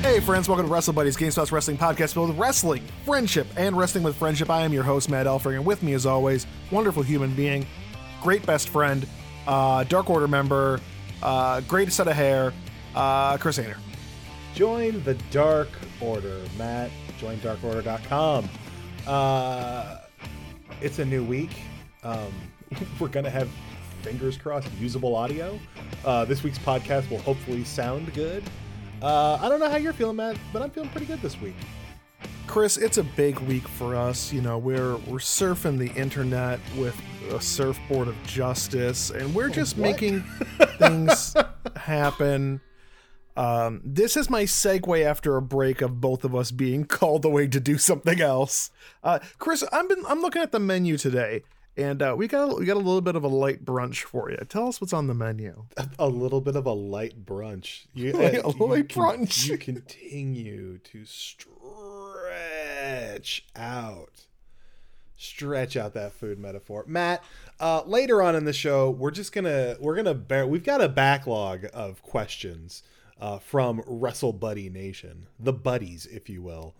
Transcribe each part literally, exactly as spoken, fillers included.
Hey friends, welcome to WrestleBuddies, GameSpot's wrestling podcast filled with wrestling, friendship, and wrestling with friendship. I am your host, Matt Elfring, and with me as always, wonderful human being, great best friend, uh, Dark Order member, uh, great set of hair, uh, Chris Ainer. Join the Dark Order, Matt. Join Dark Order dot com. Uh, it's a new week. Um, we're going to have, fingers crossed, usable audio. Uh, this week's podcast will hopefully sound good. Uh, I don't know how you're feeling, Matt, but I'm feeling pretty good this week. Chris, it's a big week for us. You know, we're we're surfing the internet with a surfboard of justice, and we're just what? making things happen. Um, this is my segue after a break of both of us being called away to do something else. Uh, Chris, I'm been I'm looking at the menu today, and uh, we got we got a little bit of a light brunch for you. Tell us what's on the menu. A, a little bit of a light brunch. You, like a you light con- brunch. You continue to stretch out, stretch out that food metaphor, Matt. Uh, later on in the show, we're just gonna we're gonna bear. We've got a backlog of questions uh, from WrestleBuddy Nation, the buddies, if you will.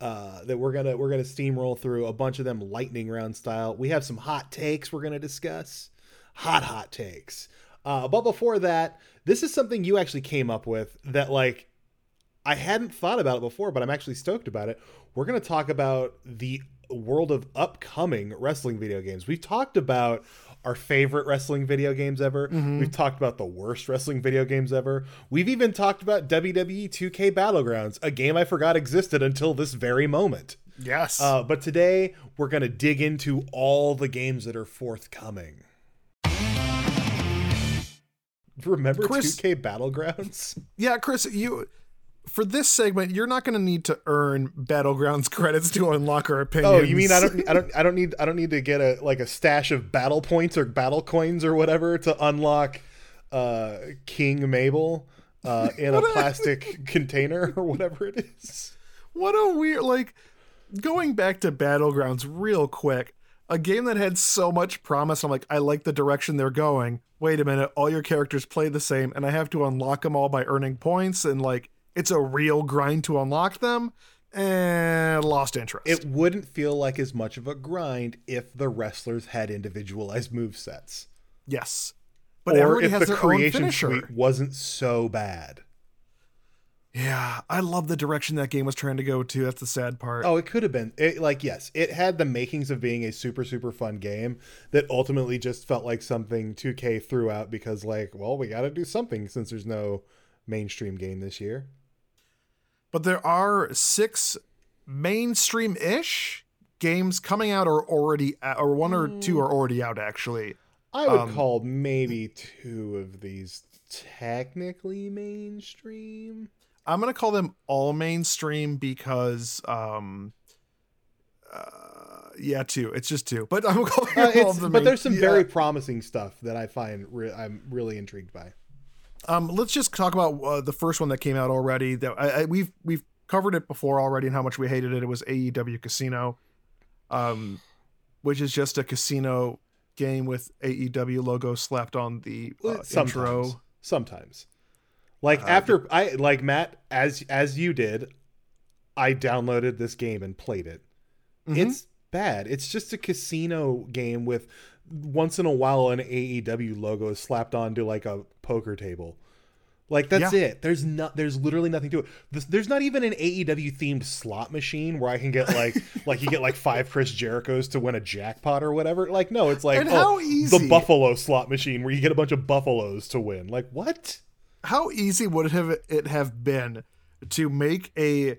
Uh, that we're gonna we're gonna steamroll through a bunch of them lightning round style. We have some hot takes we're gonna discuss, hot hot takes. Uh, but before that, this is something you actually came up with that like I hadn't thought about it before, but I'm actually stoked about it. We're gonna talk about the world of upcoming wrestling video games. We've talked about our favorite wrestling video games ever. Mm-hmm. We've talked about the worst wrestling video games ever. We've even talked about W W E two K Battlegrounds, a game I forgot existed until this very moment. Yes. Uh, but today, we're going to dig into all the games that are forthcoming. Remember Chris, two K Battlegrounds? Yeah, Chris, you... For this segment, you're not going to need to earn Battlegrounds credits to unlock our opinions. Oh, you mean I don't, I don't, I don't need, I don't need to get a like a stash of battle points or battle coins or whatever to unlock uh, King Mabel uh, in a plastic container or whatever it is. What a weird, like going back to Battlegrounds real quick. A game that had so much promise. I'm like, I like the direction they're going. Wait a minute, all your characters play the same, and I have to unlock them all by earning points and like. It's a real grind to unlock them, and lost interest. It wouldn't feel like as much of a grind if the wrestlers had individualized movesets. Yes. But or everybody if has the their creation own suite wasn't so bad. Yeah, I love the direction that game was trying to go to. That's the sad part. Oh, it could have been. It, like, yes, it had the makings of being a super, super fun game that ultimately just felt like something two K threw out because, like, well, we got to do something since there's no mainstream game this year. But there are six mainstream-ish games coming out or already, or one or two are already out, actually. I would um, call maybe two of these technically mainstream. I'm going to call them all mainstream because, um, uh, yeah, two. It's just two. But I'm calling uh, all of them. But main, there's some yeah. very promising stuff that I find re- I'm really intrigued by. Um, let's just talk about uh, the first one that came out already. That I, I, we've we've covered it before already, and how much we hated it. It was A E W Casino, um, which is just a casino game with A E W logo slapped on the uh, sometimes, intro. Sometimes, like uh, after I like Matt, as as you did, I downloaded this game and played it. Mm-hmm. It's bad. It's just a casino game with. Once in a while an A E W logo is slapped onto like a poker table. Like that's yeah. it. There's not, there's literally nothing to it. This, there's not even an A E W themed slot machine where I can get like, like you get like five Chris Jerichos to win a jackpot or whatever. Like, no, it's like oh, the Buffalo slot machine where you get a bunch of Buffaloes to win. Like what? How easy would it have, it have been to make a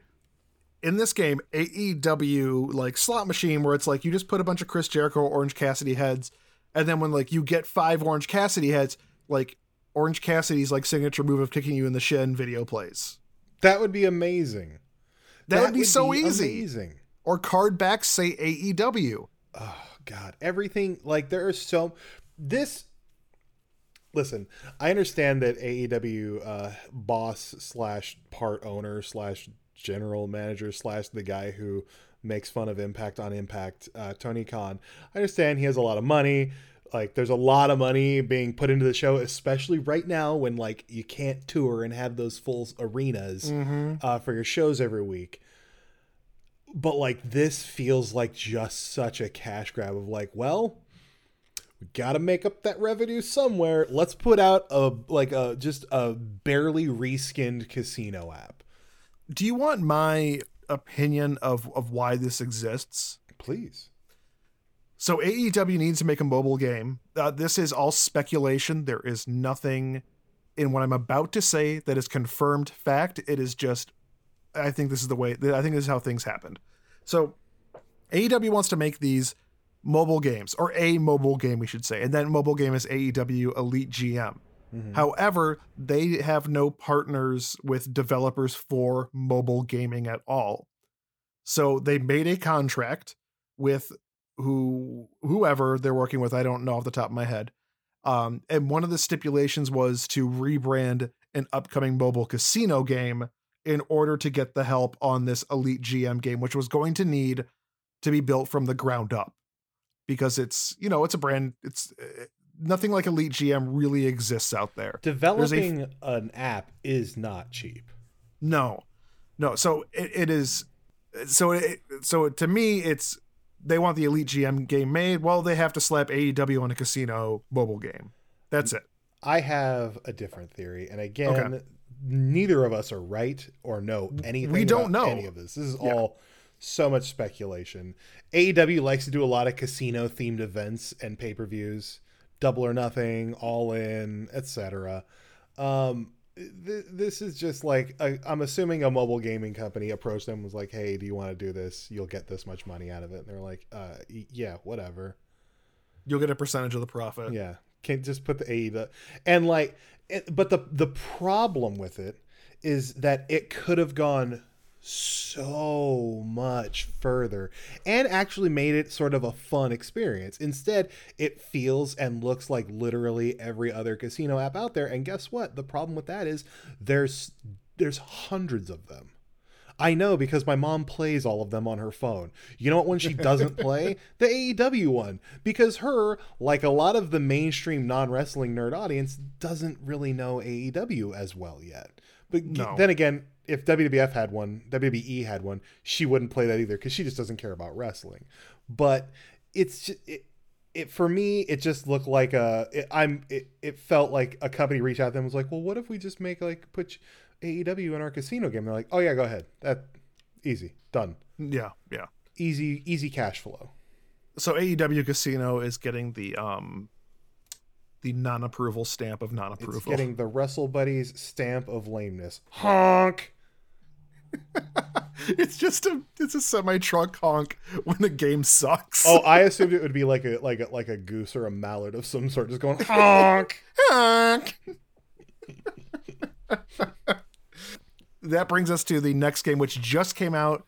in this game, A E W, like, slot machine where it's like you just put a bunch of Chris Jericho, Orange Cassidy heads, and then when, like, you get five Orange Cassidy heads, like, Orange Cassidy's, like, signature move of kicking you in the shin video plays. That would be amazing. That, that would be would so be easy. Amazing. Or card backs say A E W. Oh, God. Everything, like, there are so... This... Listen, I understand that A E W uh, boss slash part owner slash general manager slash the guy who makes fun of Impact on Impact, uh, Tony Khan. I understand he has a lot of money. Like, there's a lot of money being put into the show, especially right now when, like, you can't tour and have those full arenas mm-hmm. uh, for your shows every week. But, like, this feels like just such a cash grab of, like, well... we got to make up that revenue somewhere. Let's put out a like a just a barely reskinned casino app. Do you want my opinion of, of why this exists? Please. So A E W needs to make a mobile game. Uh, this is all speculation. There is nothing in what I'm about to say that is confirmed fact. It is just, I think this is the way, I think this is how things happened. So A E W wants to make these mobile games, or a mobile game, we should say. And that mobile game is A E W Elite G M. Mm-hmm. However, they have no partners with developers for mobile gaming at all. So they made a contract with who whoever they're working with. I don't know off the top of my head. Um, and one of the stipulations was to rebrand an upcoming mobile casino game in order to get the help on this Elite G M game, which was going to need to be built from the ground up. Because it's, you know, it's a brand, it's uh, nothing like Elite G M really exists out there. Developing f- an app is not cheap. No, no. So it, it is. So, it, so to me, it's, they want the Elite G M game made. Well, they have to slap A E W on a casino mobile game. That's it. I have a different theory. And again, okay. Neither of us are right or know anything. We don't about know any of this. This is yeah. all. So much speculation. A E W likes to do a lot of casino themed events and pay-per-views, Double or Nothing, All In, et cetera. Um, th- this is just like, a, I'm assuming a mobile gaming company approached them and was like, hey, do you want to do this? You'll get this much money out of it. And they're like, uh, yeah, whatever. You'll get a percentage of the profit. Yeah. Can't just put the A E W. And like, it, but the, the problem with it is that it could have gone so much further and actually made it sort of a fun experience. Instead, it feels and looks like literally every other casino app out there. And guess what? The problem with that is there's there's hundreds of them. I know because my mom plays all of them on her phone. You know what one she doesn't play? The A E W one. Because her, like a lot of the mainstream non-wrestling nerd audience, doesn't really know A E W as well yet. But no. Then again, if W W F had one, W W E had one, she wouldn't play that either because she just doesn't care about wrestling. But it's just, it, it for me, it just looked like a it, I'm it, it felt like a company reached out to them and was like, well, what if we just make like put A E W in our casino game? And they're like, oh yeah, go ahead, that easy done. Yeah, yeah, easy easy cash flow. So A E W Casino is getting the um. the non-approval stamp of non-approval. It's getting the WrestleBuddies stamp of lameness. Honk! It's just a it's a semi-truck honk when the game sucks. Oh, I assumed it would be like a like a like a goose or a mallard of some sort just going honk! Honk! That brings us to the next game, which just came out.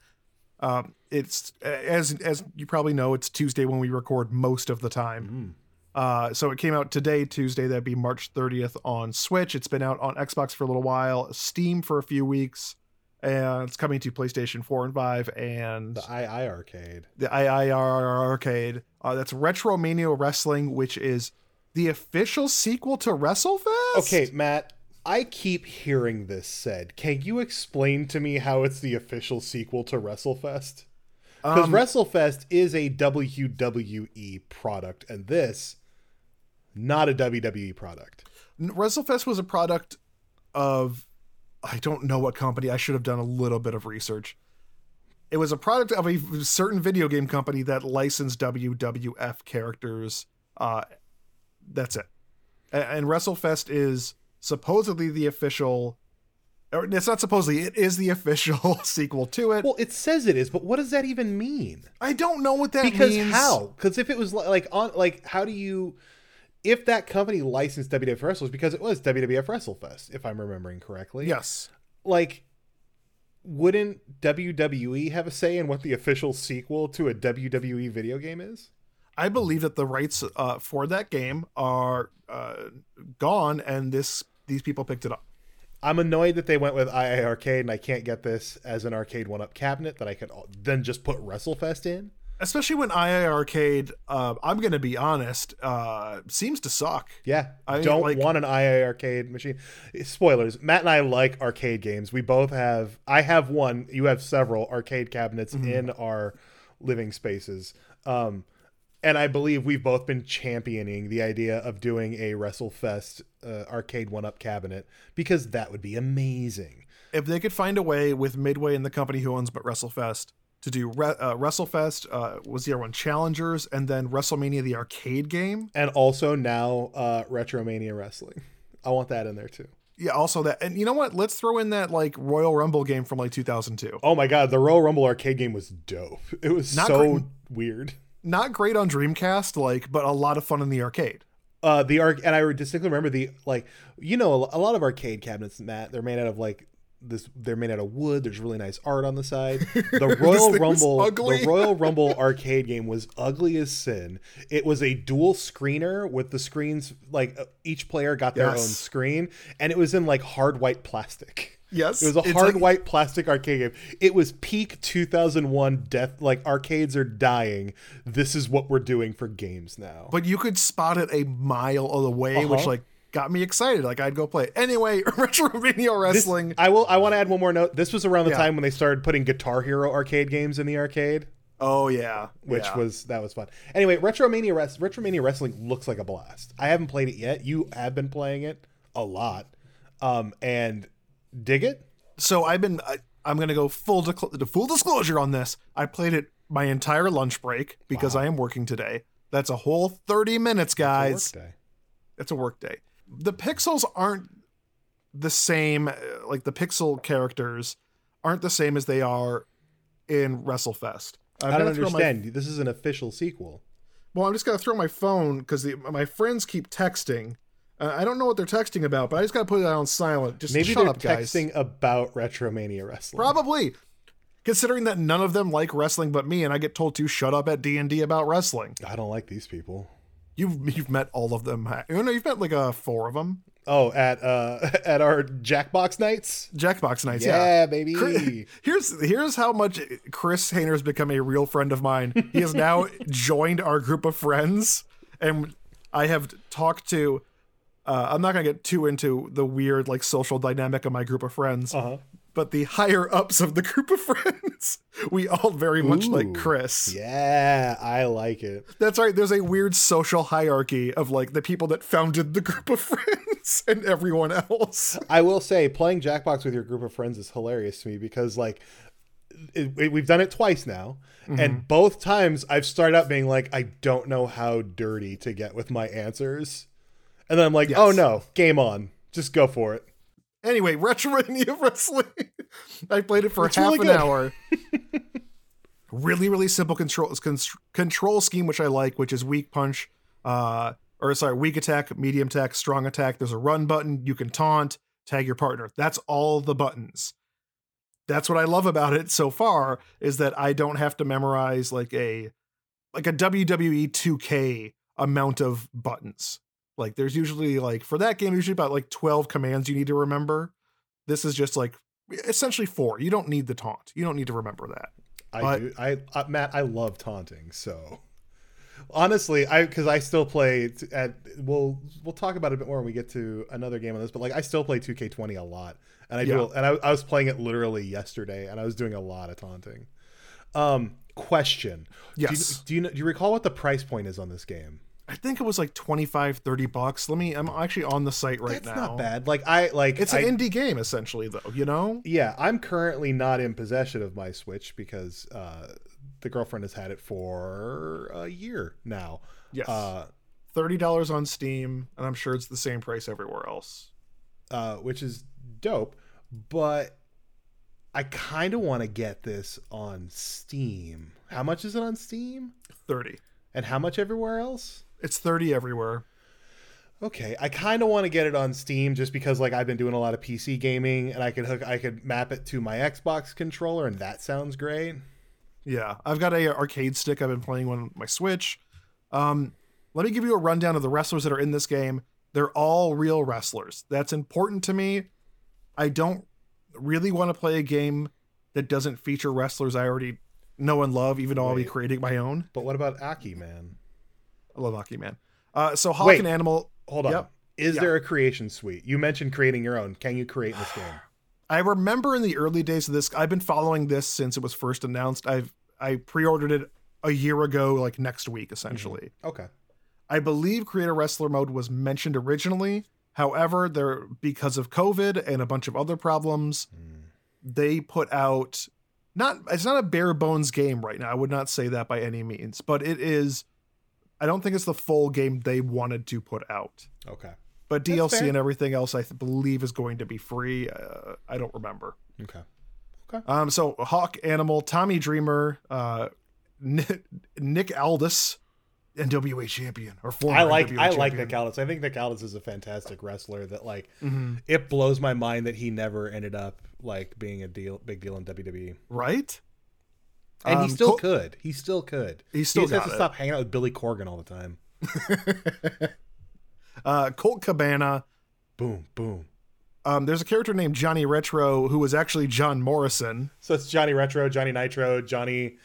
Um, it's as as you probably know, it's Tuesday when we record most of the time. Mm. Uh, so it came out today, Tuesday. That'd be March thirtieth on Switch. It's been out on Xbox for a little while, Steam for a few weeks, and it's coming to PlayStation four and five and the two Arcade. The two Arcade. Uh, that's Retromania Wrestling, which is the official sequel to WrestleFest. Okay, Matt, I keep hearing this said. Can you explain to me how it's the official sequel to WrestleFest? Because um, WrestleFest is a W W E product, and this. Not a W W E product. WrestleFest was a product of, I don't know what company. I should have done a little bit of research. It was a product of a certain video game company that licensed W W F characters. Uh, that's it. And, and WrestleFest is supposedly the official Or it's not supposedly, it is the official sequel to it. Well, it says it is, but what does that even mean? I don't know what that because means. Because how? Because if it was like, on, like, how do you, if that company licensed W W F Wrestlers, because it was W W F WrestleFest, if I'm remembering correctly. Yes. Like, wouldn't W W E have a say in what the official sequel to a W W E video game is? I believe that the rights uh, for that game are uh, gone, and this these people picked it up. I'm annoyed that they went with I A Arcade, and I can't get this as an Arcade one-up cabinet that I could then just put WrestleFest in. Especially when I A Arcade, uh, I'm going to be honest, uh, seems to suck. Yeah, I don't like... want an I A Arcade machine. Spoilers, Matt and I like arcade games. We both have, I have one, you have several arcade cabinets mm-hmm. in our living spaces. Um, and I believe we've both been championing the idea of doing a WrestleFest uh, arcade one-up cabinet because that would be amazing. If they could find a way with Midway and the company who owns but WrestleFest, to do Re- uh, WrestleFest, uh, was the other one, Challengers, and then WrestleMania, the arcade game. And also now uh, Retromania Wrestling. I want that in there too. Yeah, also that. And you know what? Let's throw in that like Royal Rumble game from like two thousand two. Oh my God, the Royal Rumble arcade game was dope. It was not so great, weird. Not great on Dreamcast, like, but a lot of fun in the arcade. Uh, the arc, And I distinctly remember the, like, you know, a lot of arcade cabinets, Matt, they're made out of like, This they're made out of wood. There's really nice art on the side. The Royal Rumble, the Royal Rumble arcade game was ugly as sin. It was a dual screener with the screens, like each player got their yes. own screen, and it was in like hard white plastic. Yes, it was a it's hard like, white plastic arcade game. It was peak two thousand one death. Like arcades are dying. This is what we're doing for games now. But you could spot it a mile away, uh-huh. which like. Got me excited. Like I'd go play. Anyway, Retromania Wrestling. This, I will. I want to add one more note. This was around the yeah. time when they started putting Guitar Hero arcade games in the arcade. Oh yeah, which yeah. was that was fun. Anyway, Retromania Retromania Wrestling looks like a blast. I haven't played it yet. You have been playing it a lot, um, and dig it. So I've been. I, I'm going to go full di- full disclosure on this. I played it my entire lunch break because wow. I am working today. That's a whole thirty minutes, guys. It's a work day. It's a work day. The pixels aren't the same, like the pixel characters aren't the same as they are in WrestleFest. I'm I don't understand. My... This is an official sequel. Well, I'm just going to throw my phone because my friends keep texting. Uh, I don't know what they're texting about, but I just got to put it on silent. Just Maybe shut they're up, guys. Texting about Retromania Wrestling. Probably. Considering that none of them like wrestling but me, and I get told to shut up at D and D about wrestling. I don't like these people. You've you've met all of them. You know, you've met like uh, four of them. Oh, at uh at our Jackbox nights. Jackbox nights, yeah, yeah. baby. Chris, here's here's how much Chris Hayner has become a real friend of mine. He has now joined our group of friends, and I have talked to. Uh, I'm not gonna get too into the weird like social dynamic of my group of friends, uh-huh. but the higher ups of the group of friends, we all very much Ooh, like Chris. Yeah, I like it. That's right. There's a weird social hierarchy of like the people that founded the group of friends and everyone else. I will say playing Jackbox with your group of friends is hilarious to me because like it, it, we've done it twice now. Mm-hmm. And both times I've started out being like, I don't know how dirty to get with my answers. And then I'm like, yes. oh, no, game on. Just go for it. Anyway, Retromania Wrestling. I played it for it's half really an hour. Really, really simple control control scheme, which I like, which is weak punch, uh, or sorry, weak attack, medium attack, strong attack. There's a run button. You can taunt, tag your partner. That's all the buttons. That's what I love about it so far is that I don't have to memorize like a like a W W E two K amount of buttons. Like there's usually like for that game, usually about like twelve commands you need to remember. This is just like essentially four. You don't need the taunt. You don't need to remember that. I but, do. I, I Matt, I love taunting. So honestly, I because I still play at we'll we'll talk about it a bit more when we get to another game on this. But like I still play two K twenty a lot, and I yeah. do. And I, I was playing it literally yesterday, and I was doing a lot of taunting. Um, question. Yes. Do you, do you do you recall what the price point is on this game? I think it was like twenty-five, thirty bucks. Let me, I'm actually on the site right That's now. That's not bad. Like I, like it's I, an indie game essentially though, you know? Yeah. I'm currently not in possession of my Switch because, uh, the girlfriend has had it for a year now. Yes. Uh, thirty dollars on Steam. And I'm sure it's the same price everywhere else. Uh, which is dope. but I kind of want to get this on Steam. How much is it on Steam? thirty. And how much everywhere else? It's thirty everywhere. Okay, I kind of want to get it on Steam just because, like, I've been doing a lot of P C gaming, and I could hook, I could map it to my Xbox controller, and that sounds great. Yeah, I've got a arcade stick. I've been playing on my Switch. Um, let me give you a rundown of the wrestlers that are in this game. They're all real wrestlers. That's important to me. I don't really want to play a game that doesn't feature wrestlers I already know and love, even though Wait, I'll be creating my own. But what about Aki Man? I love Aki Man. Uh, so Hawk Wait. and Animal. Hold on. Yep. Is yep. there a creation suite? You mentioned creating your own. Can you create this game? I remember in the early days of this, I've been following this since it was first announced. I've I pre-ordered it a year ago, like next week, essentially. Mm-hmm. Okay. I believe creator wrestler mode was mentioned originally. However, there because of COVID and a bunch of other problems, mm. they put out not it's not a bare bones game right now. I would not say that by any means, but it is. I don't think it's the full game they wanted to put out. Okay. But D L C and everything else, I th- believe, is going to be free. Uh, I don't remember. Okay. Okay. Um. So Hawk, Animal, Tommy Dreamer, uh, Nick, Nick Aldis, N W A champion or former. I like. N W A I champion. like Nick Aldis. I think Nick Aldis is a fantastic wrestler. That like, mm-hmm. it blows my mind that he never ended up like being a deal, big deal in W W E. Right. And um, he still Col- could. He still could. He still he just got has to it. stop hanging out with Billy Corgan all the time. uh, Colt Cabana. Boom, boom. Um, there's a character named Johnny Retro who was actually John Morrison. So it's Johnny Retro, Johnny Nitro, Johnny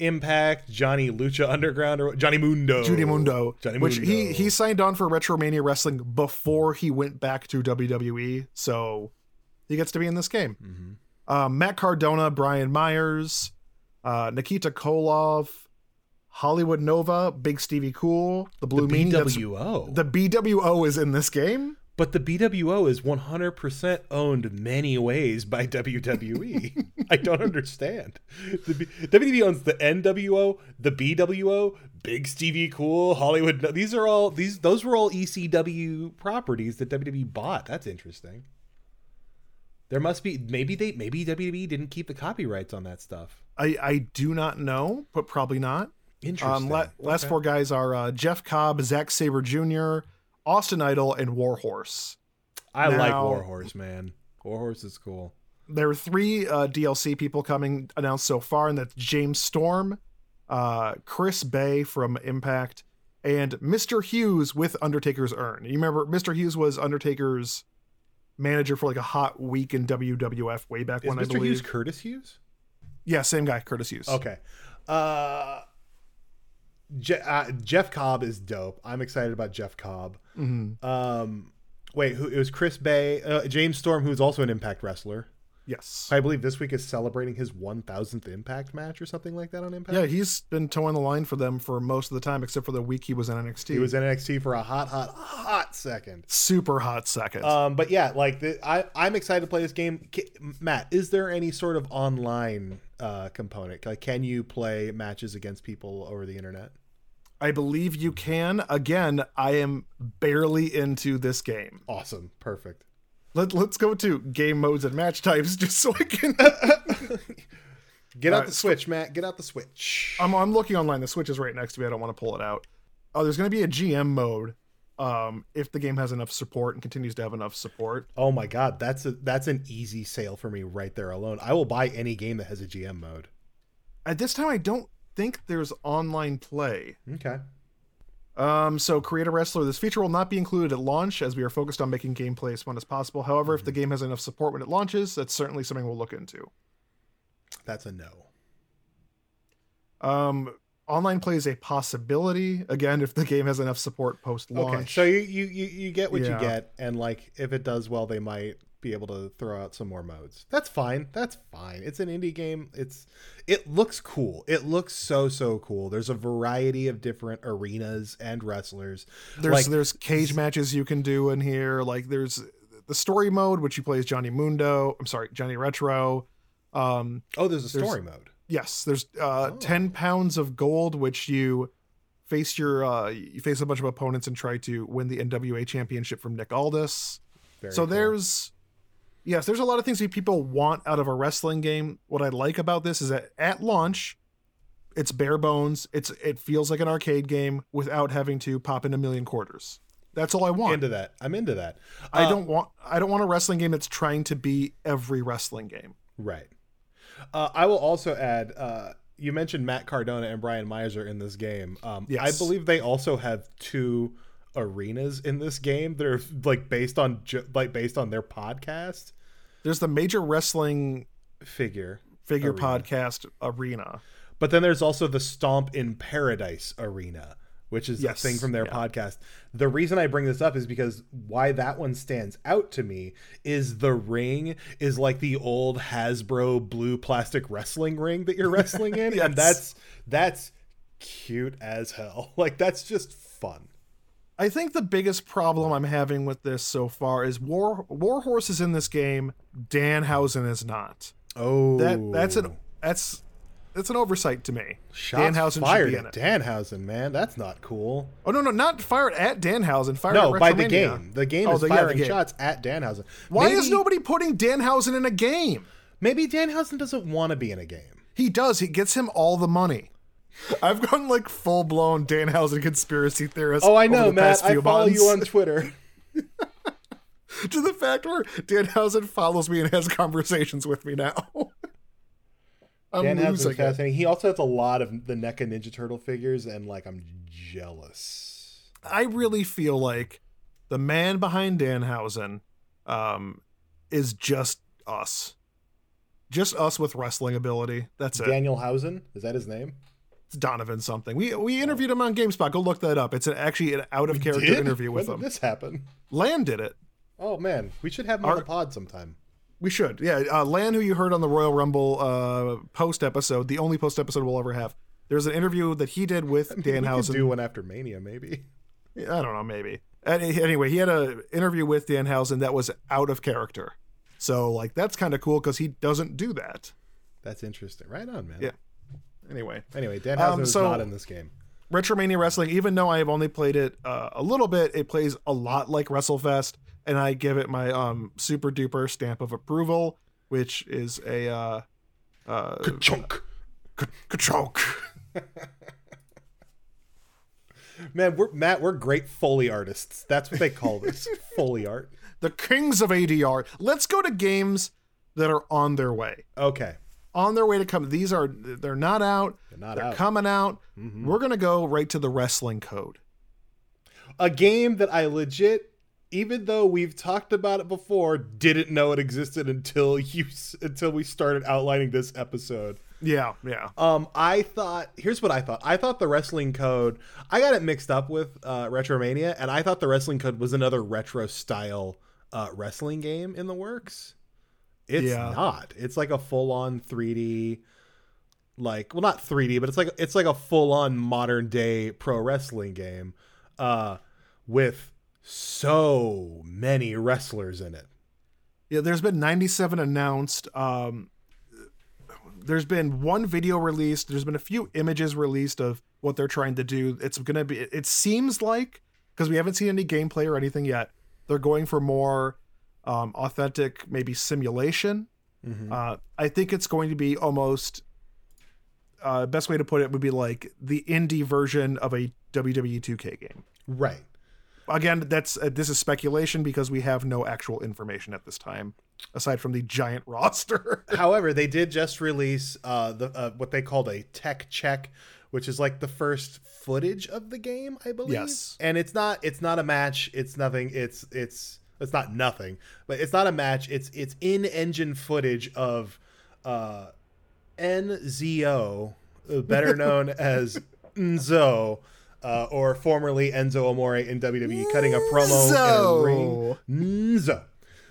Impact, Johnny Lucha Underground, or Johnny Mundo. Johnny Mundo. Johnny Mundo. Which he, he signed on for Retromania Wrestling before he went back to W W E. So he gets to be in this game. Mm-hmm. Um, Matt Cardona, Brian Myers. Uh, Nikita Koloff, Hollywood Nova, Big Stevie Cool, the Blue Meanie. B W O. The B W O is in this game, but the B W O is one hundred percent owned many ways by W W E. I don't understand. The B- W W E owns the N W O, the B W O, Big Stevie Cool, Hollywood. No- these are all these. Those were all E C W properties that W W E bought. That's interesting. There must be maybe they maybe W W E didn't keep the copyrights on that stuff. I, I do not know, but probably not. Interesting. Um, la- okay. Last four guys are uh, Jeff Cobb, Zack Sabre Junior, Austin Idol, and Warhorse. I now, like Warhorse, man. Warhorse is cool. There are three uh, D L C people coming announced so far, and that's James Storm, uh, Chris Bay from Impact, and Mister Hughes with Undertaker's Urn. You remember Mister Hughes was Undertaker's manager for like a hot week in W W F way back is when, Mister I believe. Mister Hughes Curtis Hughes? Yeah, same guy, Curtis Hughes. Okay. Uh, Je- uh, Jeff Cobb is dope. I'm excited about Jeff Cobb. Mm-hmm. Um, wait, who, it was Chris Bay, uh, James Storm, who's also an Impact wrestler. Yes. I believe this week is celebrating his one thousandth Impact match or something like that on Impact. Yeah, he's been towing the line for them for most of the time, except for the week he was in N X T. He was in N X T for a hot, hot, hot second. Super hot second. Um, but yeah, like the, I, I'm excited to play this game. Can, Matt, is there any sort of online uh, component? Like, can you play matches against people over the internet? I believe you can. Again, I am barely into this game. Awesome. Perfect. Let, let's go to game modes and match types just so I can get out uh, the Switch, Matt. Get out the Switch. I'm, I'm looking online. The Switch is right next to me. I don't want to pull it out. Oh, there's going to be a G M mode um, if the game has enough support and continues to have enough support. Oh, my God. That's a, that's an easy sale for me right there alone. I will buy any game that has a G M mode. At this time, I don't think there's online play. Okay. Um, so create a wrestler. This feature will not be included at launch as we are focused on making gameplay as fun as possible. However, mm-hmm. if the game has enough support when it launches, that's certainly something we'll look into. That's a no. Um, online play is a possibility. Again, if the game has enough support post-launch. Okay, so you, you, you, you get what yeah. you get. And like, if it does well, they might be able to throw out some more modes. That's fine. That's fine. It's an indie game. It's, it looks cool. It looks so, so cool. There's a variety of different arenas and wrestlers. There's, like, there's cage matches you can do in here. Like there's the story mode, which you play as Johnny Mundo. I'm sorry, Johnny Retro. Um, oh, there's a story there's, mode. Yes. There's uh oh. ten pounds of gold, which you face your, uh, you face a bunch of opponents and try to win the N W A championship from Nick Aldis. Very so cool. there's, yes, there's a lot of things that people want out of a wrestling game. What I like about this is that at launch, it's bare bones. It's it feels like an arcade game without having to pop in a million quarters. That's all I want. Into that. I'm into that. Uh, I don't want I don't want a wrestling game that's trying to be every wrestling game. Right. Uh, I will also add, uh, you mentioned Matt Cardona and Brian Myers are in this game. Um, yes. I believe they also have two arenas in this game that are like based on like based on their podcast. There's the Major Wrestling Figure Figure arena. Podcast Arena. But then there's also the Stomp in Paradise Arena, which is yes. a thing from their yeah. podcast. The reason I bring this up is because why that one stands out to me is the ring is like the old Hasbro blue plastic wrestling ring that you're wrestling in. yes. And that's, that's cute as hell. Like, that's just fun. I think the biggest problem I'm having with this so far is War Warhorse is in this game. Danhausen is not. Oh, that that's an, that's, That's an oversight to me. Shots Danhausen fired should be at in it. Danhausen, man. That's not cool. Oh, no, no. Not fired at Danhausen. Fired no, at by the game. The game oh, is the, firing yeah, game. shots at Danhausen. Why Maybe, is nobody putting Danhausen in a game? Maybe Danhausen doesn't want to be in a game. He does. He gets him all the money. I've gone like full-blown Danhausen conspiracy theorist. Oh, I know, Matt. I follow months. you on Twitter. To the fact where Danhausen follows me and has conversations with me now. I'm Danhausen's fascinating. He also has a lot of the NECA Ninja Turtle figures, and like I'm jealous. I really feel like the man behind Danhausen um, is just us, just us with wrestling ability. That's it. Daniel Hausen, is that his name? It's Donovan something. We we interviewed him on GameSpot. Go look that up. It's an, actually an out of character interview with him. When did this happen? Lan did it. Oh man, we should have him Our- on the pod sometime. We should, yeah. Uh, Lan, who you heard on the Royal Rumble uh, post episode, the only post episode we'll ever have. There's an interview that he did with I mean, Danhausen. We could do one after Mania, maybe. Yeah, I don't know, maybe. Any, anyway, he had an interview with Danhausen that was out of character. So, like, that's kind of cool because he doesn't do that. That's interesting. Right on, man. Yeah. Anyway. Anyway, Danhausen um, so, is not in this game. Retromania Wrestling, even though I have only played it uh, a little bit, it plays a lot like WrestleFest, and I give it my um, super duper stamp of approval, which is a uh, uh, ka-chunk, uh, ka-chunk. Man, we're Matt. We're great Foley artists. That's what they call this, Foley art. The kings of A D R. Let's go to games that are on their way. Okay. On their way to come. These are, they're not out. They're not they're out. They're coming out. Mm-hmm. We're going to go right to the Wrestling Code. A game that I legit, even though we've talked about it before, didn't know it existed until you, until we started outlining this episode. Yeah. Yeah. Um, I thought, here's what I thought. I thought the Wrestling Code, I got it mixed up with uh, Retromania, and I thought the Wrestling Code was another retro style uh, wrestling game in the works. It's yeah. not. It's like a full-on three D, like, well, not three D, but it's like it's like a full-on modern-day pro wrestling game, uh, with so many wrestlers in it. Yeah, there's been ninety-seven announced. Um, there's been one video released. There's been a few images released of what they're trying to do. It's gonna be. It seems like, because we haven't seen any gameplay or anything yet, they're going for more. Um, authentic, maybe simulation. Mm-hmm. Uh, I think it's going to be almost, uh, best way to put it would be like the indie version of a W W E two K game. Right. Again, that's uh, this is speculation because we have no actual information at this time, aside from the giant roster. However, they did just release uh, the uh, what they called a tech check, which is like the first footage of the game, I believe. Yes. And it's not it's not a match. It's nothing. It's it's. It's not nothing, but it's not a match. It's it's in-engine footage of uh, N Z O, better known as N-Z-O, uh, or formerly Enzo Amore in W W E, cutting a promo in a ring. N-Z-O.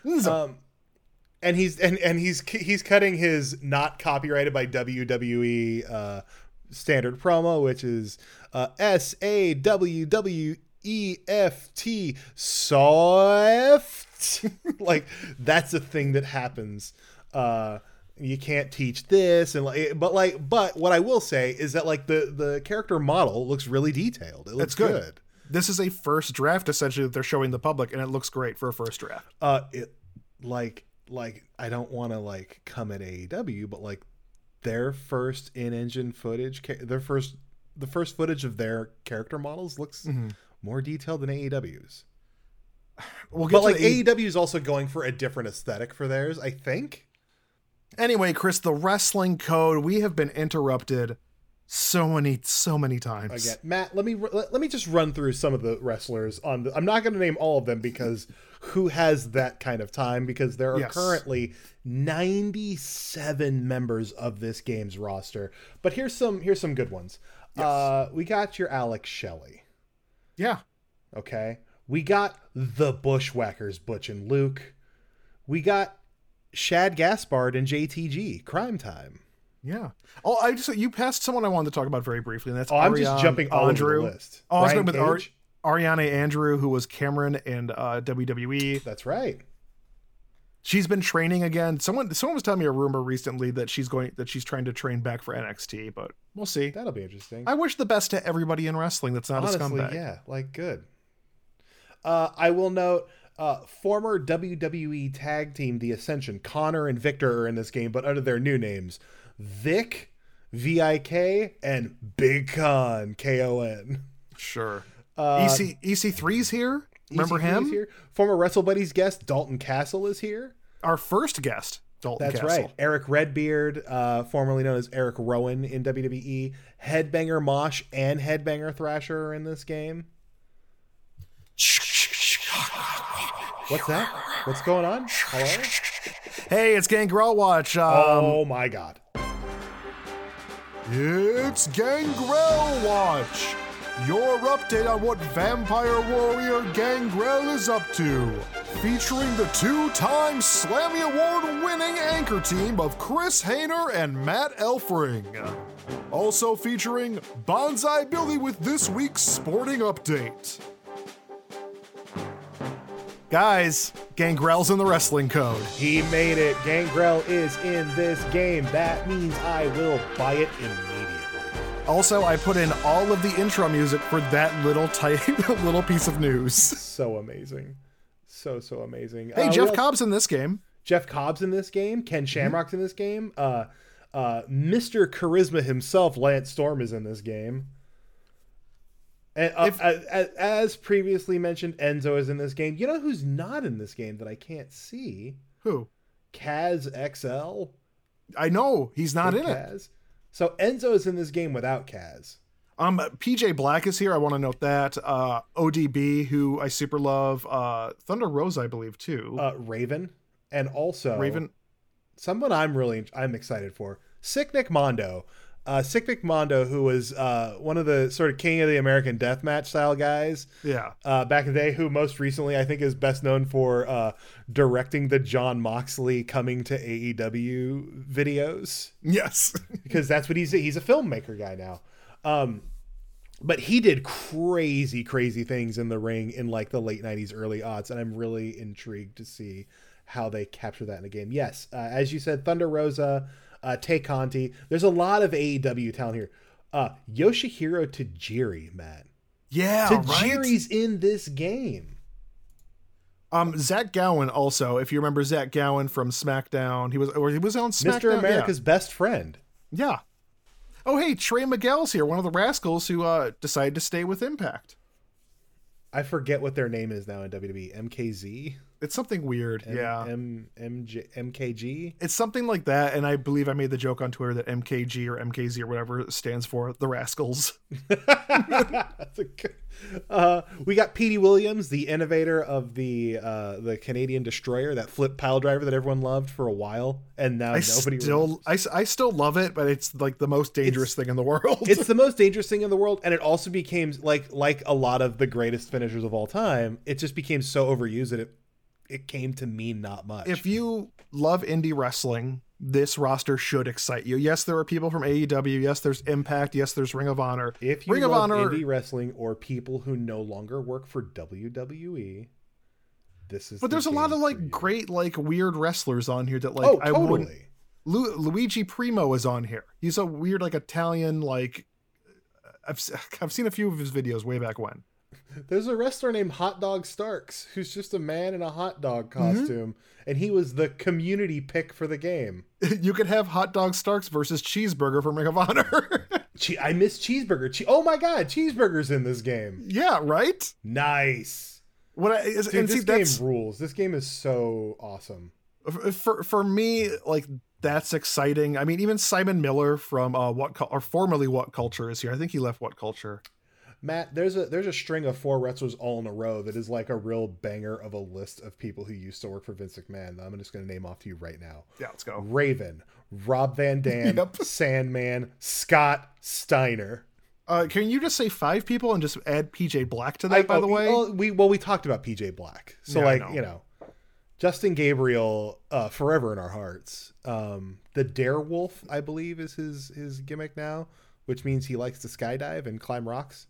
N-Z-O. Um, and he's and, and he's he's cutting his not copyrighted by W W E uh, standard promo, which is uh, S A W W E. E F T soft. Like, that's a thing that happens. Uh you can't teach this, and like but like but what I will say is that like the the character model looks really detailed. It looks good. good. This is a first draft essentially that they're showing the public, and it looks great for a first draft. Uh it like like, I don't want to like come at A E W, but like their first in-engine footage, their first the first footage of their character models looks mm-hmm. more detailed than A E W's. We'll get but like A E W is also going for a different aesthetic for theirs, I think. Anyway, Chris, the wrestling code, we have been interrupted so many, so many times. Again, Matt, let me let, let me just run through some of the wrestlers on the, I'm not going to name all of them because who has that kind of time? Because there are yes. currently ninety-seven members of this game's roster. But here's some here's some good ones. Yes. Uh, we got your Alex Shelley. Yeah. Okay. We got the Bushwhackers, Butch and Luke. We got Shad Gaspard and J T G, Crime Time. Yeah. Oh, I just you passed someone I wanted to talk about very briefly, and that's oh, Ariane, I'm just jumping all Andrew. Over the list. Oh, Brian I was going with Ari- Ariane Andrew, who was Cameron and uh, W W E. That's right. She's been training again. Someone someone was telling me a rumor recently that she's going that she's trying to train back for N X T, but we'll see. That'll be interesting. I wish the best to everybody in wrestling that's not Honestly, a scumbag. Yeah, like good. Uh, I will note uh, former W W E tag team, The Ascension, Connor and Victor are in this game, but under their new names, Vic, V I K, and Big Con, K O N. Sure. Uh, E C, E C three's here. Remember him? Here. Former WrestleBuddies guest, Dalton Castle, is here. Our first guest, Dalton That's Castle. That's right. Eric Redbeard, uh, formerly known as Eric Rowan in W W E. Headbanger Mosh and Headbanger Thrasher are in this game. What's that? What's going on? Hello? Hey, it's Gangrel Watch. Um, oh my God. It's Gangrel Watch. Your update on what Vampire Warrior Gangrel is up to. Featuring the two-time Slammy Award-winning anchor team of Chris Hayner and Matt Elfring. Also featuring Bonsai Billy with this week's sporting update. Guys, Gangrel's in the wrestling code. He made it. Gangrel is in this game. That means I will buy it immediately. Also, I put in all of the intro music for that little tight, little piece of news. So amazing. So, so amazing. Hey, uh, Jeff Cobb's in this game. Jeff Cobb's in this game. Ken Shamrock's in this game. Uh, uh, Mister Charisma himself, Lance Storm, is in this game. And, uh, if, as, as previously mentioned, Enzo is in this game. You know who's not in this game that I can't see? Who? Kaz X L. I know he's not in Kaz. It. So Enzo is in this game without Kaz. Um, P J Black is here. I want to note that. Uh, O D B, who I super love. Uh, Thunder Rose, I believe, too. Uh, Raven, and also Raven. Someone I'm really I'm excited for. Sick Nick Mondo. Uh, Sick Nick Mondo, who was uh, one of the sort of king of the American deathmatch style guys yeah. uh, back in the day, who most recently I think is best known for uh, directing the John Moxley coming to A E W videos. Yes. Because that's what he's, he's a filmmaker guy now. Um, but he did crazy, crazy things in the ring in like the late nineties, early aughts. And I'm really intrigued to see how they capture that in a game. Yes. Uh, as you said, Thunder Rosa, Uh, Tay Conti. There's a lot of A E W talent here. Uh, Yoshihiro Tajiri, Matt. Yeah, Tajiri's right? in this game. Um, Zach Gowen also. If you remember Zach Gowen from SmackDown, he was or he was on SmackDown. Mister America's yeah. best friend. Yeah. Oh, hey, Trey Miguel's here, one of the Rascals who uh, decided to stay with Impact. I forget what their name is now in W W E. M K Z. It's something weird. M- yeah. M- MJ- M K G. It's something like that. And I believe I made the joke on Twitter that M K G or M K Z or whatever stands for the Rascals. That's a good, uh, we got Petey Williams, the innovator of the, uh, the Canadian Destroyer, that flip pile driver that everyone loved for a while. And now I nobody still, I, I still love it, but it's like the most dangerous it's, thing in the world. It's the most dangerous thing in the world. And it also became like, like a lot of the greatest finishers of all time. It just became so overused that it, it came to mean not much. If you love indie wrestling, this roster should excite you. Yes, there are people from A E W. Yes, there's Impact. Yes, there's Ring of Honor. If you Ring love of Honor, indie wrestling or people who no longer work for W W E, this is. But the there's a lot of like great, like weird wrestlers on here that like oh, I totally. wouldn't. Lu- Luigi Primo is on here. He's a weird like Italian like. I've I've seen a few of his videos way back when. There's a wrestler named Hot Dog Starks who's just a man in a hot dog costume, mm-hmm. and he was the community pick for the game. You could have Hot Dog Starks versus Cheeseburger from Ring of Honor. che- I miss Cheeseburger. Che- oh my God, Cheeseburger's in this game. Yeah, right? Nice. What I, is, Dude, and this see, game that's, rules. This game is so awesome. For for me, like, that's exciting. I mean, even Simon Miller from uh, what or formerly What Culture is here. I think he left What Culture. Matt, there's a there's a string of four wrestlers all in a row that is like a real banger of a list of people who used to work for Vince McMahon. That I'm just going to name off to you right now. Yeah, let's go. Raven, Rob Van Dam, yep. Sandman, Scott Steiner. Uh, can you just say five people and just add P J Black to that? I, by oh, the way, well we, well, we talked about P J Black, so yeah, like know. you know. Justin Gabriel, uh, forever in our hearts. Um, the Darewolf, I believe, is his his gimmick now, which means he likes to skydive and climb rocks.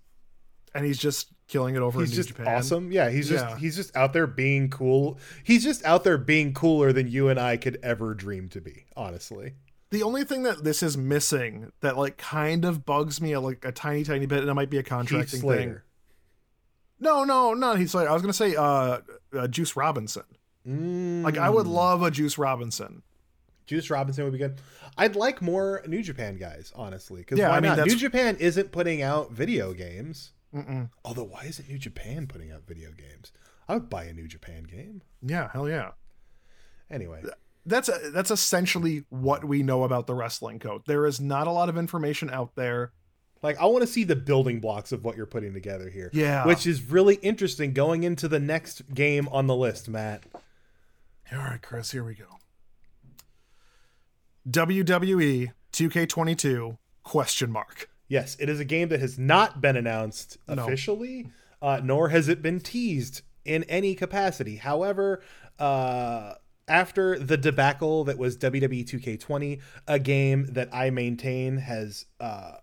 And he's just killing it over he's in New Japan. He's just awesome. Yeah, he's yeah. just he's just out there being cool. He's just out there being cooler than you and I could ever dream to be, honestly. The only thing that this is missing that like kind of bugs me a, like a tiny, tiny bit, and it might be a contracting thing. No, no, no, he's like I was gonna say uh, uh, Juice Robinson. Mm. Like I would love a Juice Robinson. Juice Robinson would be good. I'd like more New Japan guys, honestly. Because yeah, why I mean, not? New Japan isn't putting out video games. Mm-mm. Although, why isn't New Japan putting out video games? I would buy a New Japan game. Yeah, hell yeah. Anyway, that's a, that's essentially what we know about the wrestling code. There is not a lot of information out there. Like, I want to see the building blocks of what you're putting together here. Yeah, which is really interesting going into the next game on the list, Matt. All right, Chris, here we go. W W E two K twenty-two question mark. Yes, it is a game that has not been announced officially, no. uh, nor has it been teased in any capacity. However, uh, after the debacle that was W W E two K twenty, a game that I maintain has uh,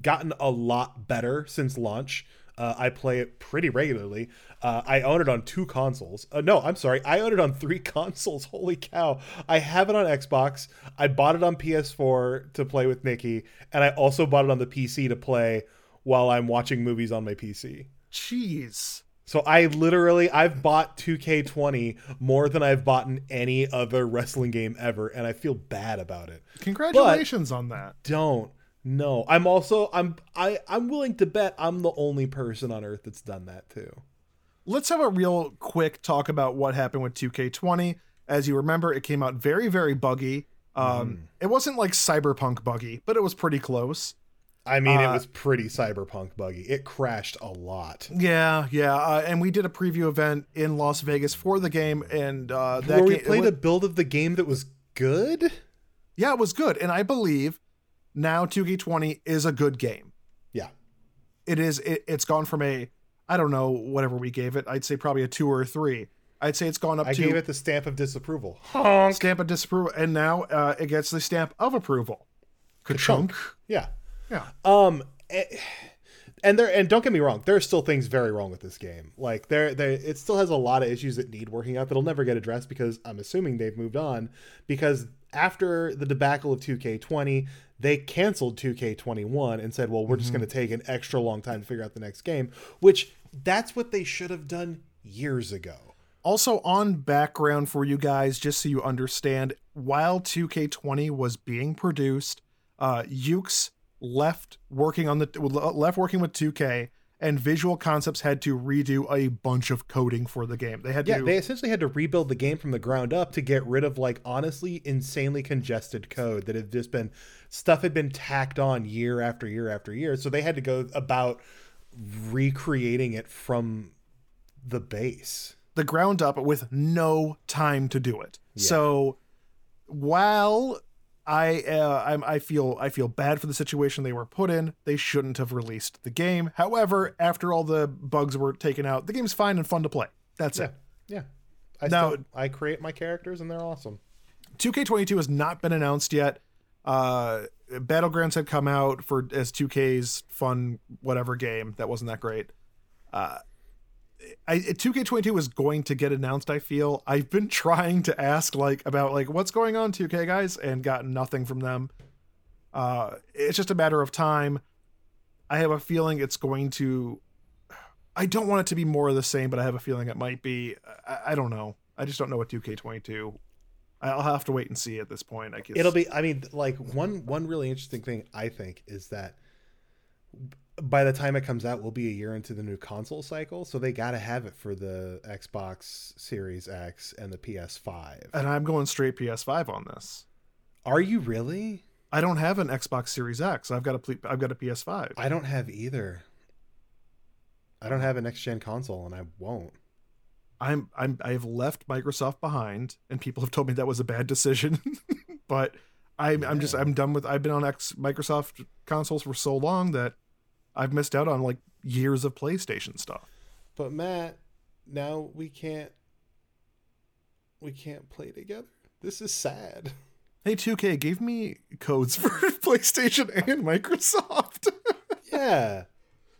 gotten a lot better since launch. Uh, I play it pretty regularly. Uh, I own it on two consoles. Uh, no, I'm sorry. I own it on three consoles. Holy cow. I have it on Xbox. I bought it on P S four to play with Nikki. And I also bought it on the P C to play while I'm watching movies on my P C. Jeez. So I literally, I've bought two K twenty more than I've bought in any other wrestling game ever. And I feel bad about it. Congratulations but on that. Don't. No, I'm also I'm I I'm willing to bet I'm the only person on earth that's done that too. Let's have a real quick talk about what happened with two K twenty. As you remember, it came out very, very buggy. Um, mm. It wasn't like cyberpunk buggy, but it was pretty close. I mean, uh, it was pretty cyberpunk buggy. It crashed a lot. Yeah, yeah. Uh, and we did a preview event in Las Vegas for the game, and uh, that Where we game, played was, a build of the game that was good. Yeah, it was good, and I believe. Now two K twenty is a good game. Yeah, it is. It, it's gone from a, I don't know, whatever we gave it. I'd say probably a two or a three. I'd say it's gone up I to. I gave it the stamp of disapproval. Honk. Stamp of disapproval. And now uh, it gets the stamp of approval. Ka-chunk. Ka-chunk. Yeah. Yeah. Um, and there, and don't get me wrong. There are still things very wrong with this game. Like there, there, it still has a lot of issues that need working out that'll never get addressed because I'm assuming they've moved on because after the debacle of two K twenty, they canceled two K twenty-one and said, well, we're just mm-hmm. going to take an extra long time to figure out the next game, which that's what they should have done years ago. Also on background for you guys, just so you understand, while two K twenty was being produced, uh, Ukes left working on the left working with two K and Visual Concepts had to redo a bunch of coding for the game. They had yeah, to, they essentially had to rebuild the game from the ground up to get rid of, like, honestly, insanely congested code that had just been, stuff had been tacked on year after year after year. So they had to go about recreating it from the base. The ground up with no time to do it. Yeah. So while I uh, I'm, I feel I feel bad for the situation they were put in. They shouldn't have released the game. However, after all the bugs were taken out, the game's fine and fun to play. That's yeah. it. Yeah. I now still, I create my characters and they're awesome. two K twenty-two has not been announced yet. Uh, Battlegrounds had come out for as two K's fun whatever game that wasn't that great. Uh, I, two K twenty-two is going to get announced. I feel I've been trying to ask like about like what's going on two K guys and gotten nothing from them. Uh, it's just a matter of time. I have a feeling it's going to, I don't want it to be more of the same, but I have a feeling it might be. I, I don't know. I just don't know what two K twenty-two. I'll have to wait and see at this point, I guess. It'll be, I mean, like one, one really interesting thing I think is that by the time it comes out, we'll be a year into the new console cycle. So they got to have it for the Xbox Series X and the P S five. And I'm going straight P S five on this. Are you really? I don't have an Xbox Series X. I've got a, I've got a P S five. I don't have either. I don't have a next gen console and I won't. I'm I'm I've left Microsoft behind, and people have told me that was a bad decision, but I'm yeah. I'm just I'm done with I've been on X Microsoft consoles for so long that I've missed out on like years of PlayStation stuff. But Matt, now we can't we can't play together. This is sad. Hey two K, give me codes for PlayStation and Microsoft. Yeah.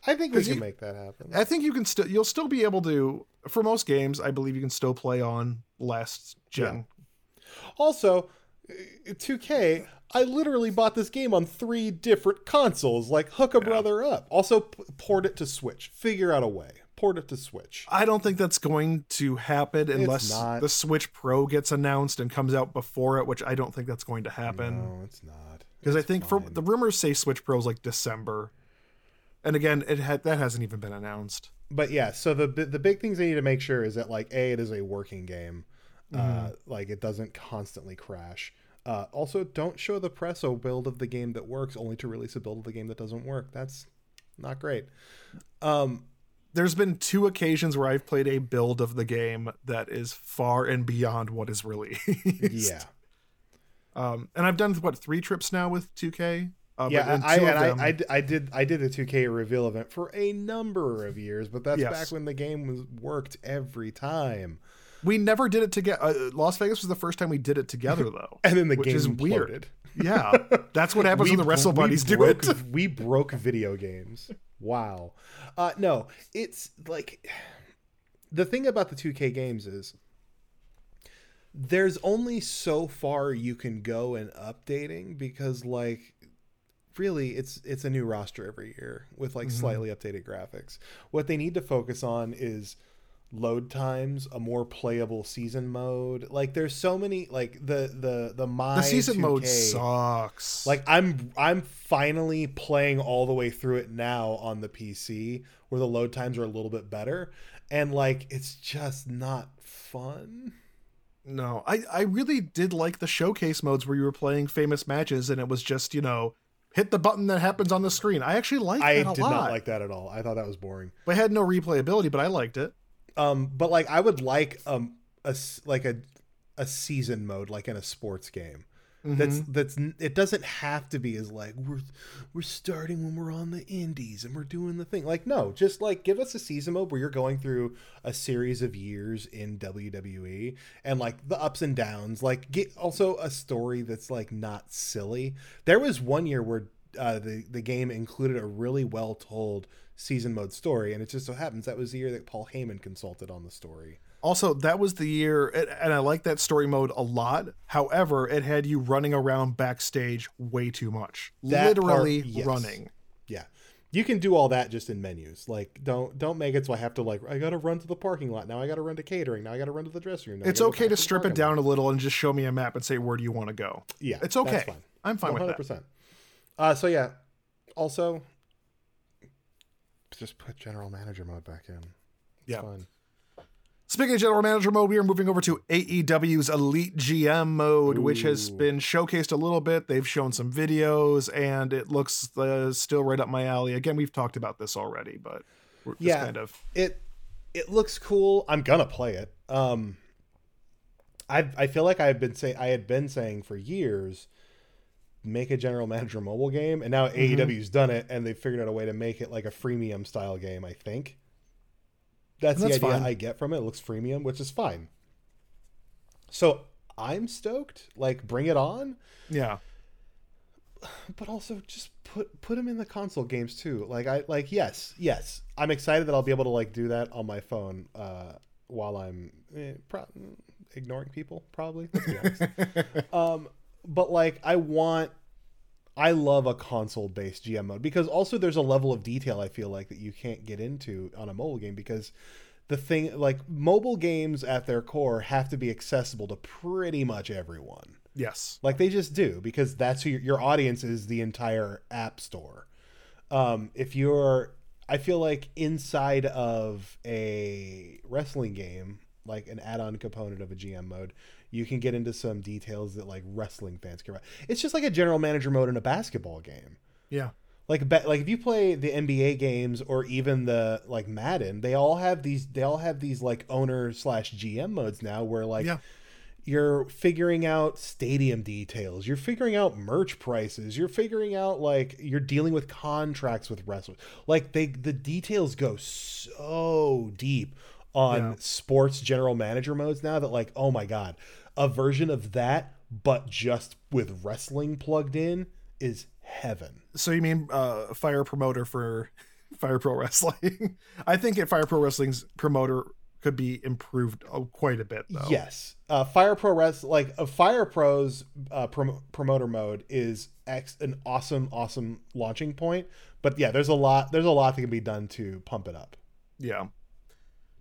I think we can you, make that happen. I think you can still you'll still be able to. For most games, I believe you can still play on last gen. Yeah. Also, two K, I literally bought this game on three different consoles. Like, hook a yeah. brother up. Also, p- port it to Switch. Figure out a way. Port it to Switch. I don't think that's going to happen unless the Switch Pro gets announced and comes out before it, which I don't think that's going to happen. No, it's not. Because I think for, the rumors say Switch Pro is like December. And again, it had, that hasn't even been announced. But yeah, so the the big things I need to make sure is that, like, A, it is a working game. Mm-hmm. Uh, like, it doesn't constantly crash. Uh, also, don't show the press a build of the game that works, only to release a build of the game that doesn't work. That's not great. Um, There's been two occasions where I've played a build of the game that is far and beyond what is released. Yeah. Um, and I've done, what, three trips now with two K? Uh, yeah, I, and I, I, I did I did a two K reveal event for a number of years, but that's yes. back when the game was worked every time. We never did it together. Uh, Las Vegas was the first time we did it together, though. And then the which game is imploded. Weird. Yeah, that's what happens when the WrestleBuddies do it. We broke video games. Wow. Uh, no, it's like the thing about the two K games is there's only so far you can go in updating because, like, really it's it's a new roster every year with like mm-hmm. slightly updated graphics. What they need to focus on is load times, a more playable season mode. Like there's so many like the the the my the season two K, mode sucks. Like I'm I'm finally playing all the way through it now on the P C where the load times are a little bit better and like it's just not fun. No, I I really did like the showcase modes where you were playing famous matches and it was just, you know, hit the button that happens on the screen. I actually liked that a lot. I did not like that at all. I thought that was boring. It had no replayability, but I liked it. Um, but like, I would like um a like a a season mode, like in a sports game. Mm-hmm. That's that's it doesn't have to be as like we're we're starting when we're on the indies and we're doing the thing. Like no, just like give us a season mode where you're going through a series of years in W W E and like the ups and downs. Like get also a story that's like not silly. There was one year where uh, the the game included a really well told season mode story, and it just so happens that was the year that Paul Heyman consulted on the story. Also, that was the year, and I like that story mode a lot. However, it had you running around backstage way too much. That Literally part, yes. running. Yeah. You can do all that just in menus. Like, don't don't make it so I have to, like, I got to run to the parking lot. Now I got to run to catering. Now I got to run to the dressing room. Now it's okay to strip it down lot. a little and just show me a map and say, where do you want to go? Yeah. It's okay. That's fine. I'm fine one hundred percent. With that. Uh, so, yeah. Also, just put general manager mode back in. It's yeah. fun. Speaking of general manager mode, we are moving over to A E W's Elite G M mode, Ooh. Which has been showcased a little bit. They've shown some videos, and it looks uh, still right up my alley. Again, we've talked about this already, but we're yeah, just kind of it. It looks cool. I'm gonna play it. Um, I I feel like I've been saying I had been saying for years, make a general manager mobile game, and now mm-hmm. A E W's done it, and they figured out a way to make it like a freemium style game. I think. That's, that's the idea fine. I get from it. It looks freemium, which is fine. So I'm stoked. Like, bring it on. Yeah. But also, just put put them in the console games too. Like, I like yes, yes. I'm excited that I'll be able to like do that on my phone uh, while I'm eh, pro- ignoring people. Probably. Let's be honest. um, but like, I want I love a console-based G M mode, because also there's a level of detail I feel like that you can't get into on a mobile game, because the thing, like, mobile games at their core have to be accessible to pretty much everyone. Yes. Like, they just do, because that's who your, your audience is, the entire app store. Um, if you're, I feel like inside of a wrestling game, like an add-on component of a G M mode, you can get into some details that like wrestling fans care about. It's just like a general manager mode in a basketball game. Yeah. Like, like if you play the N B A games or even the like Madden, they all have these, they all have these like owner slash G M modes now where like yeah. you're figuring out stadium details, you're figuring out merch prices, you're figuring out like you're dealing with contracts with wrestlers. Like they, the details go so deep on yeah. sports general manager modes now that like, oh my God, a version of that, but just with wrestling plugged in, is heaven. So you mean uh, Fire Promoter for Fire Pro Wrestling? I think at Fire Pro Wrestling's promoter could be improved quite a bit, though. Yes, uh, Fire Pro Wrestling, like a Fire Pro's uh, prom- promoter mode is ex- an awesome, awesome launching point. But yeah, there's a lot, there's a lot that can be done to pump it up. Yeah.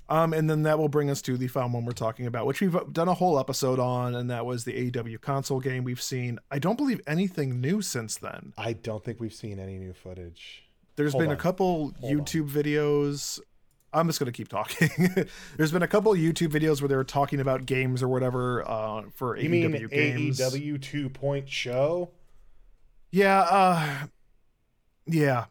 Um, and then that will bring us to the final one we're talking about, which we've done a whole episode on, and that was the A E W console game we've seen. I don't believe anything new since then. I don't think we've seen any new footage. There's Hold been on. a couple Hold YouTube on. videos. I'm just going to keep talking. There's been a couple YouTube videos where they were talking about games or whatever uh, for you A E W mean games. A E W two point show? Yeah. Uh, yeah.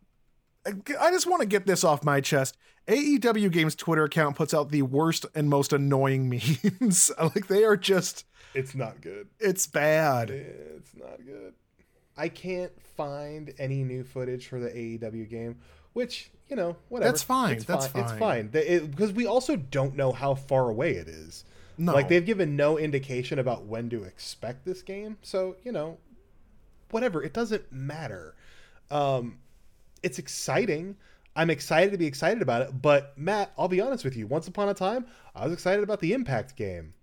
I just want to get this off my chest. A E W Games Twitter account puts out the worst and most annoying memes. Like, they are just... It's not good. It's bad. It's not good. I can't find any new footage for the A E W game, which, you know, whatever. That's fine. It's That's fine. fine. It's fine. Because it, we also don't know how far away it is. No. Like, they've given no indication about when to expect this game. So, you know, whatever. It doesn't matter. Um... It's exciting. I'm excited to be excited about it. But Matt, I'll be honest with you. Once upon a time, I was excited about the Impact game,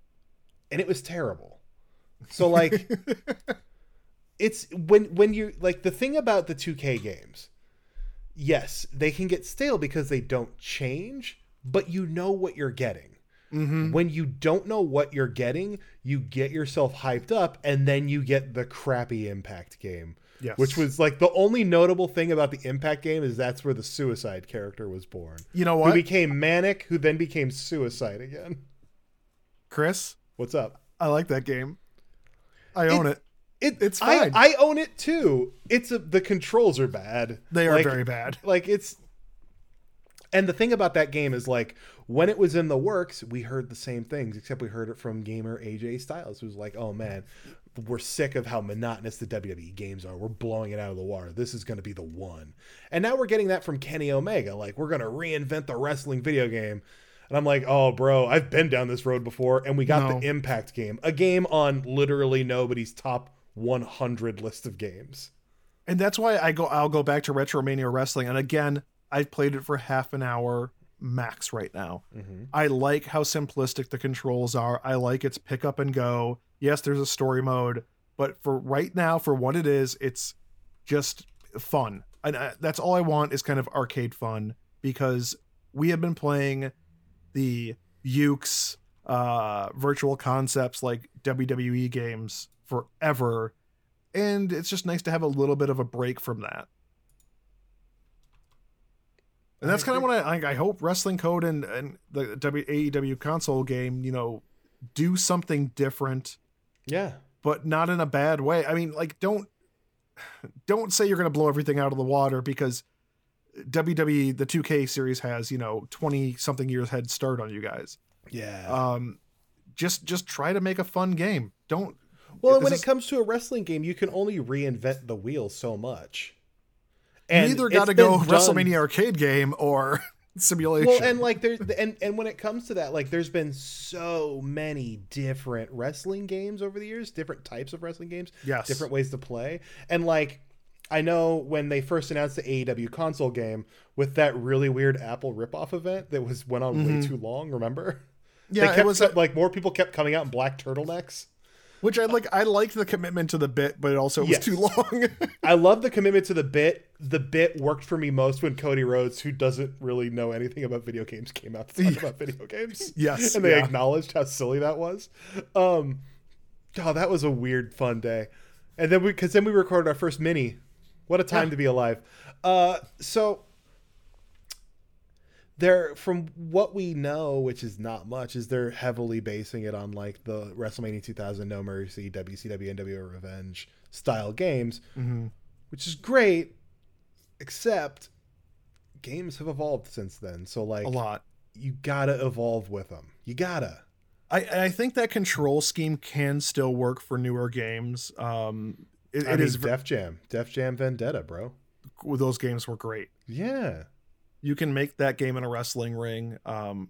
and it was terrible. So like, it's when when you like the thing about the two K games. Yes, they can get stale because they don't change, but you know what you're getting. Mm-hmm. When you don't know what you're getting, you get yourself hyped up, and then you get the crappy Impact game. Yes. Which was like the only notable thing about the Impact game is that's where the Suicide character was born. You know what? Who became Manic, who then became Suicide again. Chris? What's up? I like that game. I own it. it. it it's fine. I, I own it too. It's a, the controls are bad. They are like, very bad. Like it's... And the thing about that game is like when it was in the works, we heard the same things, except we heard it from gamer A J Styles, who's like, oh man, we're sick of how monotonous the W W E games are. We're blowing it out of the water. This is going to be the one. And now we're getting that from Kenny Omega. Like, we're going to reinvent the wrestling video game. And I'm like, oh bro, I've been down this road before. And we got no. the Impact game, a game on literally nobody's top one hundred list of games. And that's why I go, I'll go back to Retromania Wrestling. And again, I've played it for half an hour max right now. Mm-hmm. I like how simplistic the controls are. I like its pick up and go. Yes, there's a story mode, but for right now, for what it is, it's just fun. And I, that's all I want is kind of arcade fun, because we have been playing the Ukes, uh, virtual concepts like W W E games forever. And it's just nice to have a little bit of a break from that. And that's kind of what I I hope Wrestling Code and, and the A E W console game, you know, do something different. Yeah. But not in a bad way. I mean, like, don't don't say you're going to blow everything out of the water, because W W E, the two K series has, you know, twenty something years head start on you guys. Yeah. Um, just just try to make a fun game. Don't. Well, when is, it comes to a wrestling game, you can only reinvent the wheel so much. And you either got to go done. WrestleMania arcade game or simulation. Well, and like there, and and when it comes to that, like there's been so many different wrestling games over the years, different types of wrestling games, yes, different ways to play. And like, I know when they first announced the A E W console game with that really weird Apple ripoff event that was went on mm-hmm. way too long. Remember? Yeah, they kept, it was a- like more people kept coming out in black turtlenecks. Which I like. I like the commitment to the bit, but it also was yes. too long. I love the commitment to the bit. The bit worked for me most when Cody Rhodes, who doesn't really know anything about video games, came out to talk yeah. about video games. Yes, and they yeah. acknowledged how silly that was. Um, oh, that was a weird, fun day. And then we, because then we recorded our first mini. What a time yeah. to be alive. Uh, so there, from what we know, which is not much, is they're heavily basing it on like the WrestleMania two thousand No Mercy, W C W, N W O Revenge style games, mm-hmm. which is great, except games have evolved since then. So like a lot, you gotta evolve with them. You gotta. I, I think that control scheme can still work for newer games. Um, it, I it mean, is Def Jam, Def Jam Vendetta, bro. Those games were great. Yeah. You can make that game in a wrestling ring. Um,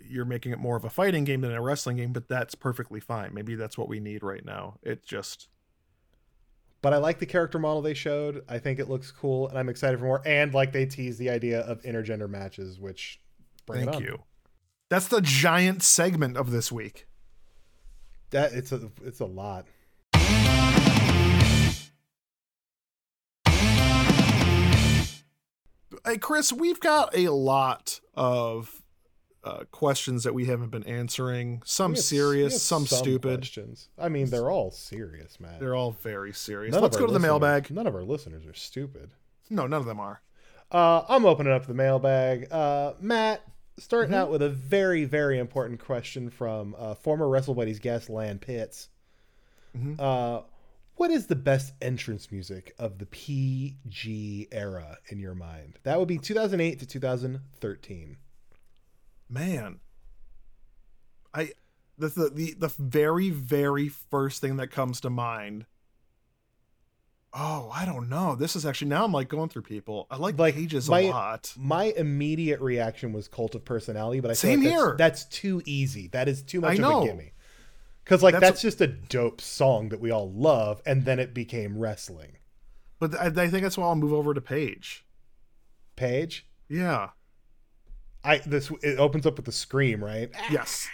you're making it more of a fighting game than a wrestling game, but that's perfectly fine. Maybe that's what we need right now. It just. But I like the character model they showed. I think it looks cool, and I'm excited for more. And like they tease the idea of intergender matches, which bring Thank it on. you. That's the giant segment of this week. That it's a it's a lot. Hey, Chris, we've got a lot of uh, questions that we haven't been answering. Some have, serious, some, some stupid. Questions. I mean, they're all serious, Matt. They're all very serious. None Let's go to the mailbag. None of our listeners are stupid. No, none of them are. Uh, I'm opening up the mailbag. Uh, Matt, starting mm-hmm. out with a very, very important question from uh, former WrestleBuddies guest, Lan Pitts. Mm-hmm. Uh, What is the best entrance music of the P G era in your mind? That would be two thousand eight to two thousand thirteen. Man, I the the the very very first thing that comes to mind. Oh, I don't know. This is actually now I'm like going through people. I like, like Pages my, a lot. My immediate reaction was Cult of Personality, but I same like here. That's, that's too easy. That is too much I of know. a gimme. Because, like, that's, that's just a dope song that we all love, and then it became wrestling. But I, I think that's why I'll move over to Paige. Paige? Yeah. I this It opens up with the scream, right? Yes.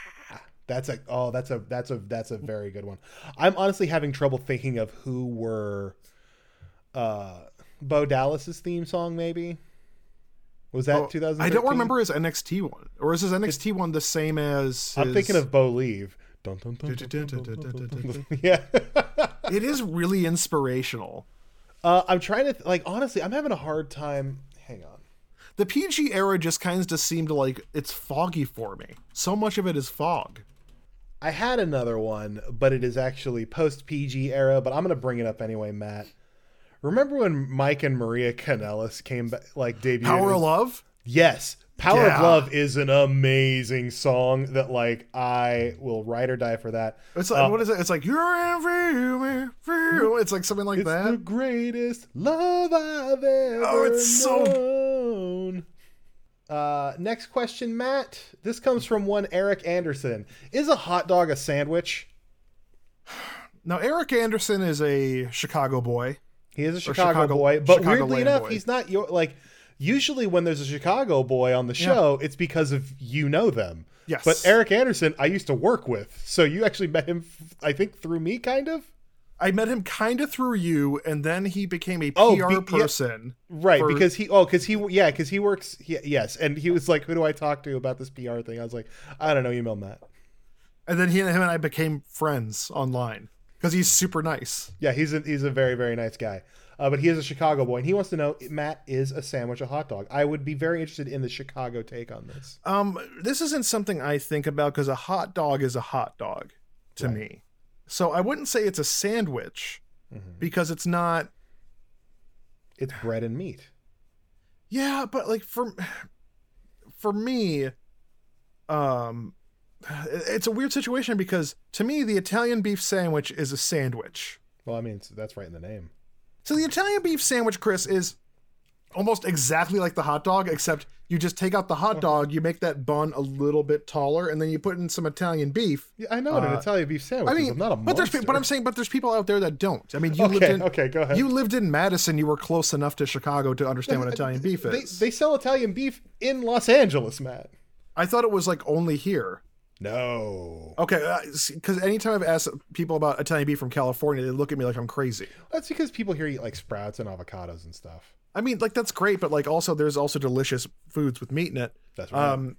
That's a, oh, that's a, that's a, that's a very good one. I'm honestly having trouble thinking of who were, uh, Bo Dallas's theme song, maybe? Was that two thousand thirteen? Oh, I don't remember his N X T one. Or is his N X T one the same as his... I'm thinking of Bo Leave. Dun, dun, dun, dun, dun, dun, dun, dun, dun. Yeah. It is really inspirational. Uh, I'm trying to, th- like, honestly, I'm having a hard time. Hang on. The P G era just kind of just seemed like it's foggy for me. So much of it is fog. I had another one, but it is actually post-P G era, but I'm going to bring it up anyway, Matt. Remember when Mike and Maria Kanellis came back, like, debuted? Power of Love? Yes. Power yeah. of Love is an amazing song that, like, I will ride or die for that. It's like, um, what is it? It's like, you're everywhere, everywhere. It's like something like it's that. It's the greatest love I've ever Oh, it's known. so... Uh, next question, Matt. This comes from one Eric Anderson. Is a hot dog a sandwich? Now, Eric Anderson is a Chicago boy. He is a Chicago, Chicago boy, but Chicago weirdly enough, boy. he's not your, like... Usually when there's a Chicago boy on the show, yeah. it's because of you know them. Yes. But Eric Anderson, I used to work with. So you actually met him, I think, through me, kind of? I met him kind of through you, and then he became a P R oh, be, person. Yeah. Right, for... because he, oh, because he, yeah, because he works, he, yes. And he was like, who do I talk to about this P R thing? I was like, I don't know, email Matt. And then he and him and I became friends online because he's super nice. Yeah, he's a, he's a very, very nice guy. Uh, but he is a Chicago boy, and he wants to know, Matt, is a sandwich a hot dog? I would be very interested in the Chicago take on this. Um, this isn't something I think about because a hot dog is a hot dog to right. me. So I wouldn't say it's a sandwich mm-hmm. because it's not. It's bread and meat. Yeah, but like for for me, um, it's a weird situation because to me, the Italian beef sandwich is a sandwich. Well, I mean, that's right in the name. So the Italian beef sandwich, Chris, is almost exactly like the hot dog, except you just take out the hot dog, you make that bun a little bit taller, and then you put in some Italian beef. Yeah, I know what uh, an Italian beef sandwich I mean, is. I'm not a but monster. There's, but I'm saying, but there's people out there that don't. I mean, you okay, lived in, okay, go ahead. You lived in Madison. You were close enough to Chicago to understand what Italian beef is. They, they sell Italian beef in Los Angeles, Matt. I thought it was like only here. No. Okay, because anytime I've asked people about Italian beef from California, they look at me like I'm crazy. That's because people here eat like sprouts and avocados and stuff. I mean, like that's great, but like also there's also delicious foods with meat in it. That's right. Um,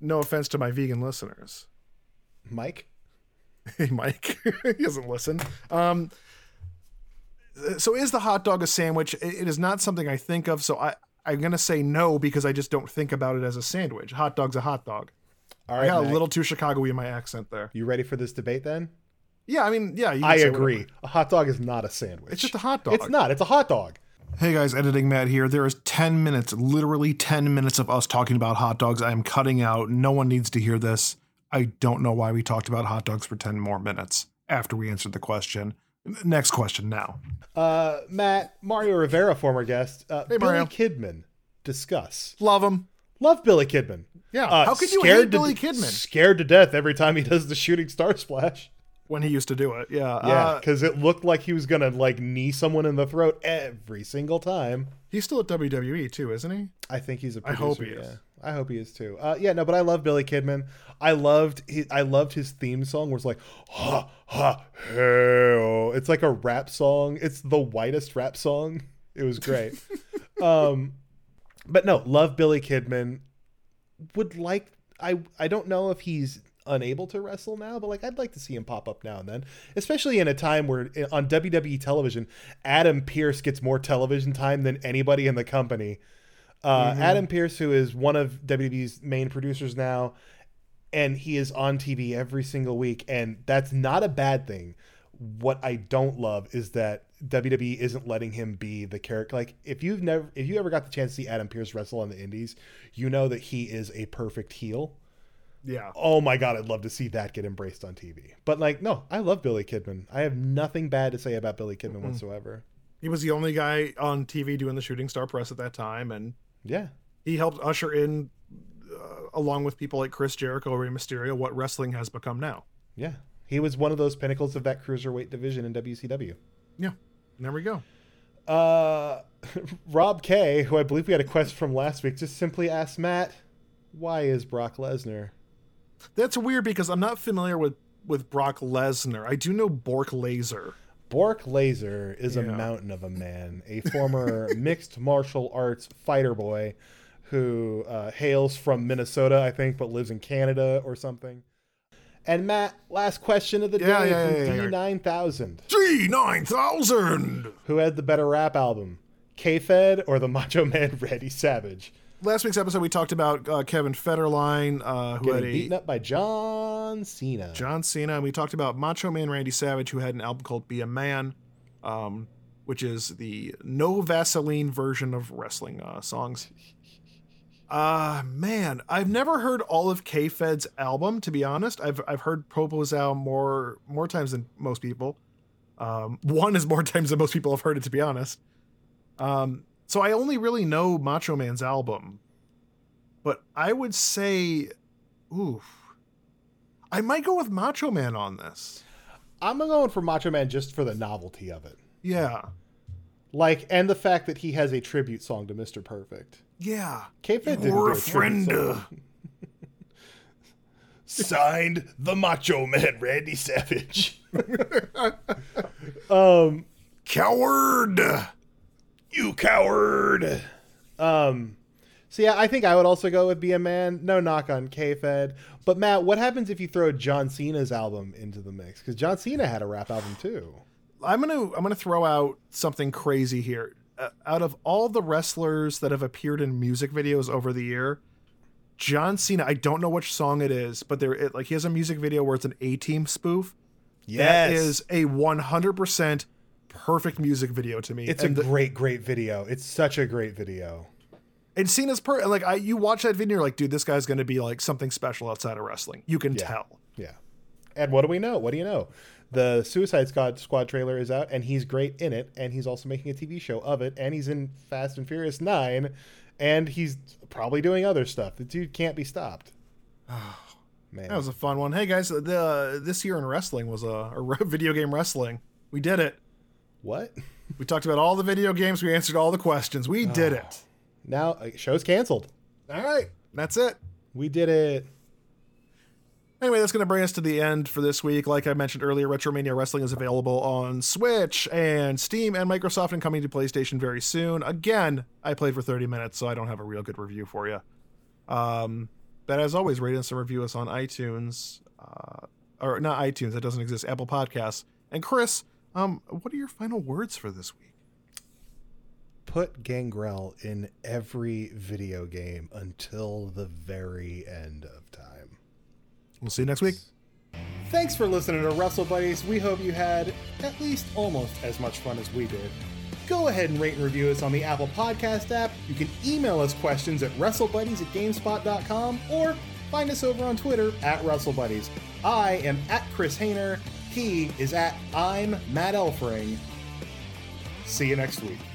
no offense to my vegan listeners. Mike? Hey, Mike. He doesn't listen. Um, so is the hot dog a sandwich? It is not something I think of, so I, I'm going to say no because I just don't think about it as a sandwich. Hot dog's a hot dog. All right, I got Mike. A little too Chicago-y in my accent there. You ready for this debate then? Yeah, I mean, yeah. You can I agree. Whatever. A hot dog is not a sandwich. It's just a hot dog. It's not. It's a hot dog. Hey guys, Editing Matt here. There is ten minutes, literally ten minutes of us talking about hot dogs. I am cutting out. No one needs to hear this. I don't know why we talked about hot dogs for ten more minutes after we answered the question. Next question now. Uh, Matt, Mario Rivera, former guest. Uh, hey, Mario. Billy Kidman. Discuss. Love him. Love Billy Kidman. Yeah. Uh, How could you hate Billy Kidman? Scared to death every time he does the shooting star splash. When he used to do it. Yeah. Yeah. Because uh, it looked like he was going to like knee someone in the throat every single time. He's still at W W E too, isn't he? I think he's a producer. I hope he yeah. is. I hope he is too. Uh, yeah, no, but I love Billy Kidman. I loved he, I loved his theme song where it's like, ha, ha, hell. It's like a rap song. It's the whitest rap song. It was great. um, but no, love Billy Kidman. Would like, I, I don't know if he's unable to wrestle now, but like I'd like to see him pop up now and then, especially in a time where on W W E television, Adam Pearce gets more television time than anybody in the company. Uh, mm-hmm. Adam Pearce, who is one of W W E's main producers now, and he is on T V every single week, and that's not a bad thing. What I don't love is that W W E isn't letting him be the character. Like if you've never, if you ever got the chance to see Adam Pearce wrestle on the indies, you know that he is a perfect heel. Yeah. Oh my God. I'd love to see that get embraced on T V, but like, no, I love Billy Kidman. I have nothing bad to say about Billy Kidman mm-hmm. whatsoever. He was the only guy on T V doing the shooting star press at that time. And yeah, he helped usher in uh, along with people like Chris Jericho, Rey Mysterio, what wrestling has become now. Yeah. He was one of those pinnacles of that cruiserweight division in W C W. Yeah. There we go. Uh, Rob K, who I believe we had a question from last week, just simply asked Matt, why is Brock Lesnar? That's weird because I'm not familiar with, with Brock Lesnar. I do know Bork Laser. Bork Laser is yeah. a mountain of a man, a former mixed martial arts fighter boy who uh, hails from Minnesota, I think, but lives in Canada or something. And Matt, last question of the yeah, day yeah, from yeah, yeah, D nine thousand. D nine thousand! Who had the better rap album, K-Fed or the Macho Man Randy Savage? Last week's episode, we talked about uh, Kevin Federline, uh, who Getting had a, beaten up by John Cena. John Cena. And we talked about Macho Man Randy Savage, who had an album called Be a Man, um, which is the no Vaseline version of wrestling uh, songs. Ah, uh, man, I've never heard all of K-Fed's album, to be honest. I've I've heard Popo's album more more times than most people. Um, one is more times than most people have heard it, to be honest. Um, so I only really know Macho Man's album, but I would say, oof, I might go with Macho Man on this. I'm going for Macho Man just for the novelty of it. Yeah. Like, and the fact that he has a tribute song to Mister Perfect. Yeah. K-Fed didn't do a tribute song. Signed, the Macho Man, Randy Savage. um, Coward. You coward. Um, so yeah, I think I would also go with Be a Man. No knock on K-Fed. But Matt, what happens if you throw John Cena's album into the mix? Because John Cena had a rap album too. I'm going to I'm going to throw out something crazy here. Uh, out of all the wrestlers that have appeared in music videos over the year, John Cena, I don't know which song it is, but there it, like he has a music video where it's an A-Team spoof. Yes. That is a one hundred percent perfect music video to me. It's and a the, great, great video. It's such a great video. And Cena's per like I you watch that video, you're like, dude, this guy's going to be like something special outside of wrestling. You can yeah. tell. Yeah. And what do we know? What do you know? The Suicide Squad, Squad trailer is out, and he's great in it, and he's also making a T V show of it, and he's in Fast and Furious nine, and he's probably doing other stuff. The dude can't be stopped. Oh, man. That was a fun one. Hey, guys, the this year in wrestling was a, a video game wrestling. We did it. What? We talked about all the video games. We answered all the questions. We oh. did it. Now, show's canceled. All right. That's it. We did it. Anyway, that's going to bring us to the end for this week. Like I mentioned earlier, Retromania Wrestling is available on Switch and Steam and Microsoft and coming to PlayStation very soon. Again, I played for thirty minutes, so I don't have a real good review for you. Um, but as always, rate us and review us on iTunes. Uh, or not iTunes, that doesn't exist. Apple Podcasts. And Chris, um, what are your final words for this week? Put Gangrel in every video game until the very end of time. We'll see you next week. Thanks for listening to WrestleBuddies. We hope you had at least almost as much fun as we did. Go ahead and rate and review us on the Apple Podcast app. You can email us questions at WrestleBuddies at GameSpot dot com or find us over on Twitter at WrestleBuddies. I am at Chris Hainer. He is at I'm Matt Elfring. See you next week.